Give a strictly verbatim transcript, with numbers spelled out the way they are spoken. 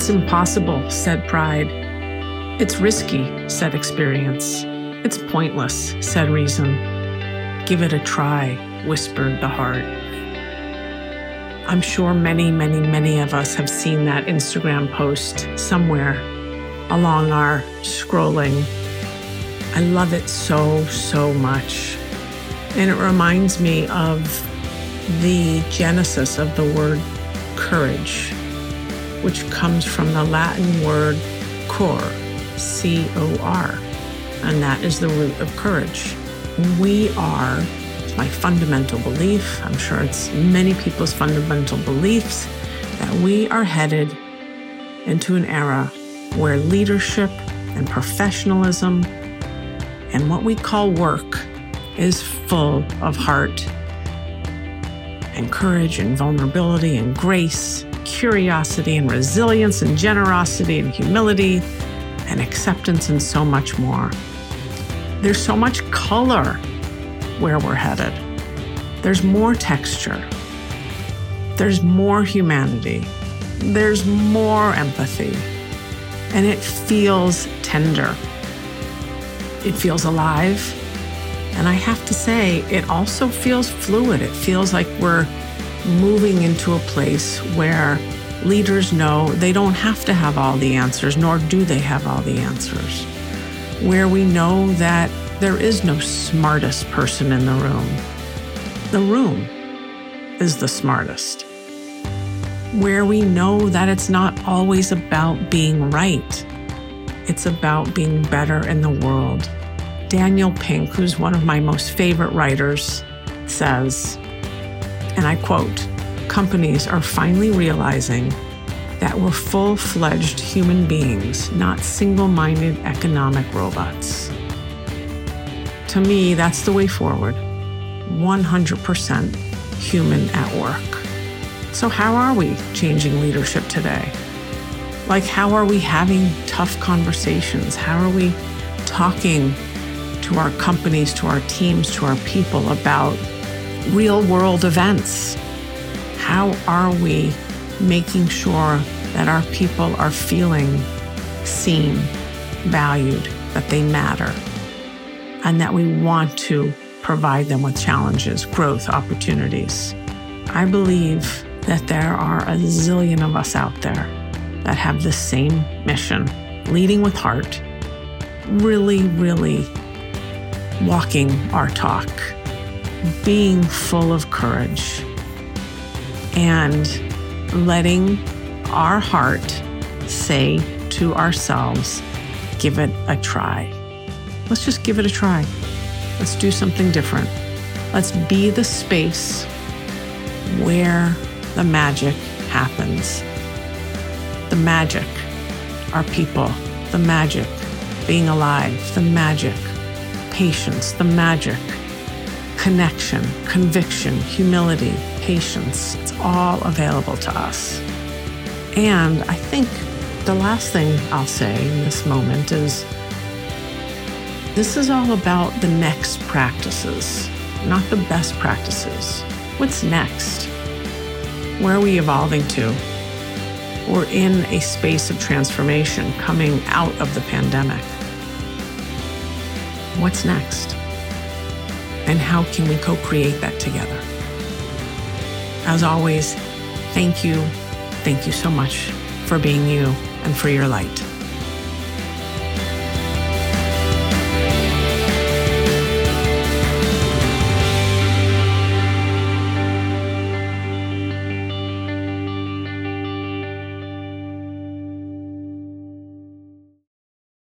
It's impossible, said pride. It's risky, said experience. It's pointless, said reason. Give it a try, whispered the heart. I'm sure many, many, many of us have seen that Instagram post somewhere along our scrolling. I love it so, so much. And it reminds me of the genesis of the word courage, which comes from the Latin word cor, C O R, and that is the root of courage. We are, it's my fundamental belief, I'm sure it's many people's fundamental beliefs, that we are headed into an era where leadership and professionalism and what we call work is full of heart and courage and vulnerability and grace, curiosity and resilience and generosity and humility and acceptance and so much more. There's so much color where we're headed. There's more texture. There's more humanity. There's more empathy. And it feels tender. It feels alive. And I have to say, it also feels fluid. It feels like we're moving into a place where leaders know they don't have to have all the answers, nor do they have all the answers. Where we know that there is no smartest person in the room. The room is the smartest. Where we know that it's not always about being right. It's about being better in the world. Daniel Pink, who's one of my most favorite writers, says, and I quote, companies are finally realizing that we're full-fledged human beings, not single-minded economic robots. To me, that's the way forward. one hundred percent human at work. So how are we changing leadership today? Like, how are we having tough conversations? How are we talking to our companies, to our teams, to our people about real-world events? How are we making sure that our people are feeling seen, valued, that they matter, and that we want to provide them with challenges, growth, opportunities? I believe that there are a zillion of us out there that have the same mission, leading with heart, really, really walking our talk, being full of courage, and letting our heart say to ourselves, give it a try. Let's just give it a try. Let's do something different. Let's be the space where the magic happens. The magic, our people, the magic, being alive, the magic, patience, the magic, connection, conviction, humility, patience. It's all available to us. And I think the last thing I'll say in this moment is this is all about the next practices, not the best practices. What's next? Where are we evolving to? We're in a space of transformation coming out of the pandemic. What's next? And how can we co-create that together? As always, thank you. Thank you so much for being you and for your light.